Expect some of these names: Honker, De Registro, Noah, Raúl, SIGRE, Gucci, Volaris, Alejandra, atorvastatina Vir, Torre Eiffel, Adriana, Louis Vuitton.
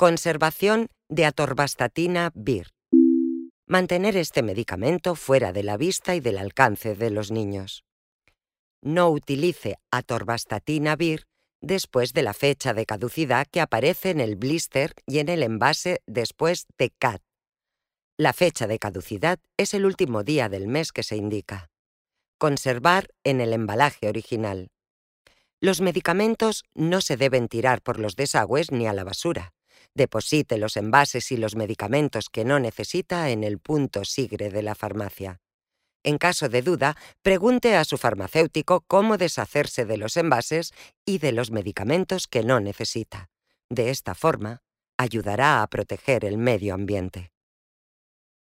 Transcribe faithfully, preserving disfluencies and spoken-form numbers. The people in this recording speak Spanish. Conservación de atorvastatina Vir. Mantener este medicamento fuera de la vista y del alcance de los niños. No utilice atorvastatina Vir después de la fecha de caducidad que aparece en el blister y en el envase después de C A D. La fecha de caducidad es el último día del mes que se indica. Conservar en el embalaje original. Los medicamentos no se deben tirar por los desagües ni a la basura. Deposite los envases y los medicamentos que no necesita en el punto SIGRE de la farmacia. En caso de duda, pregunte a su farmacéutico cómo deshacerse de los envases y de los medicamentos que no necesita. De esta forma, ayudará a proteger el medio ambiente.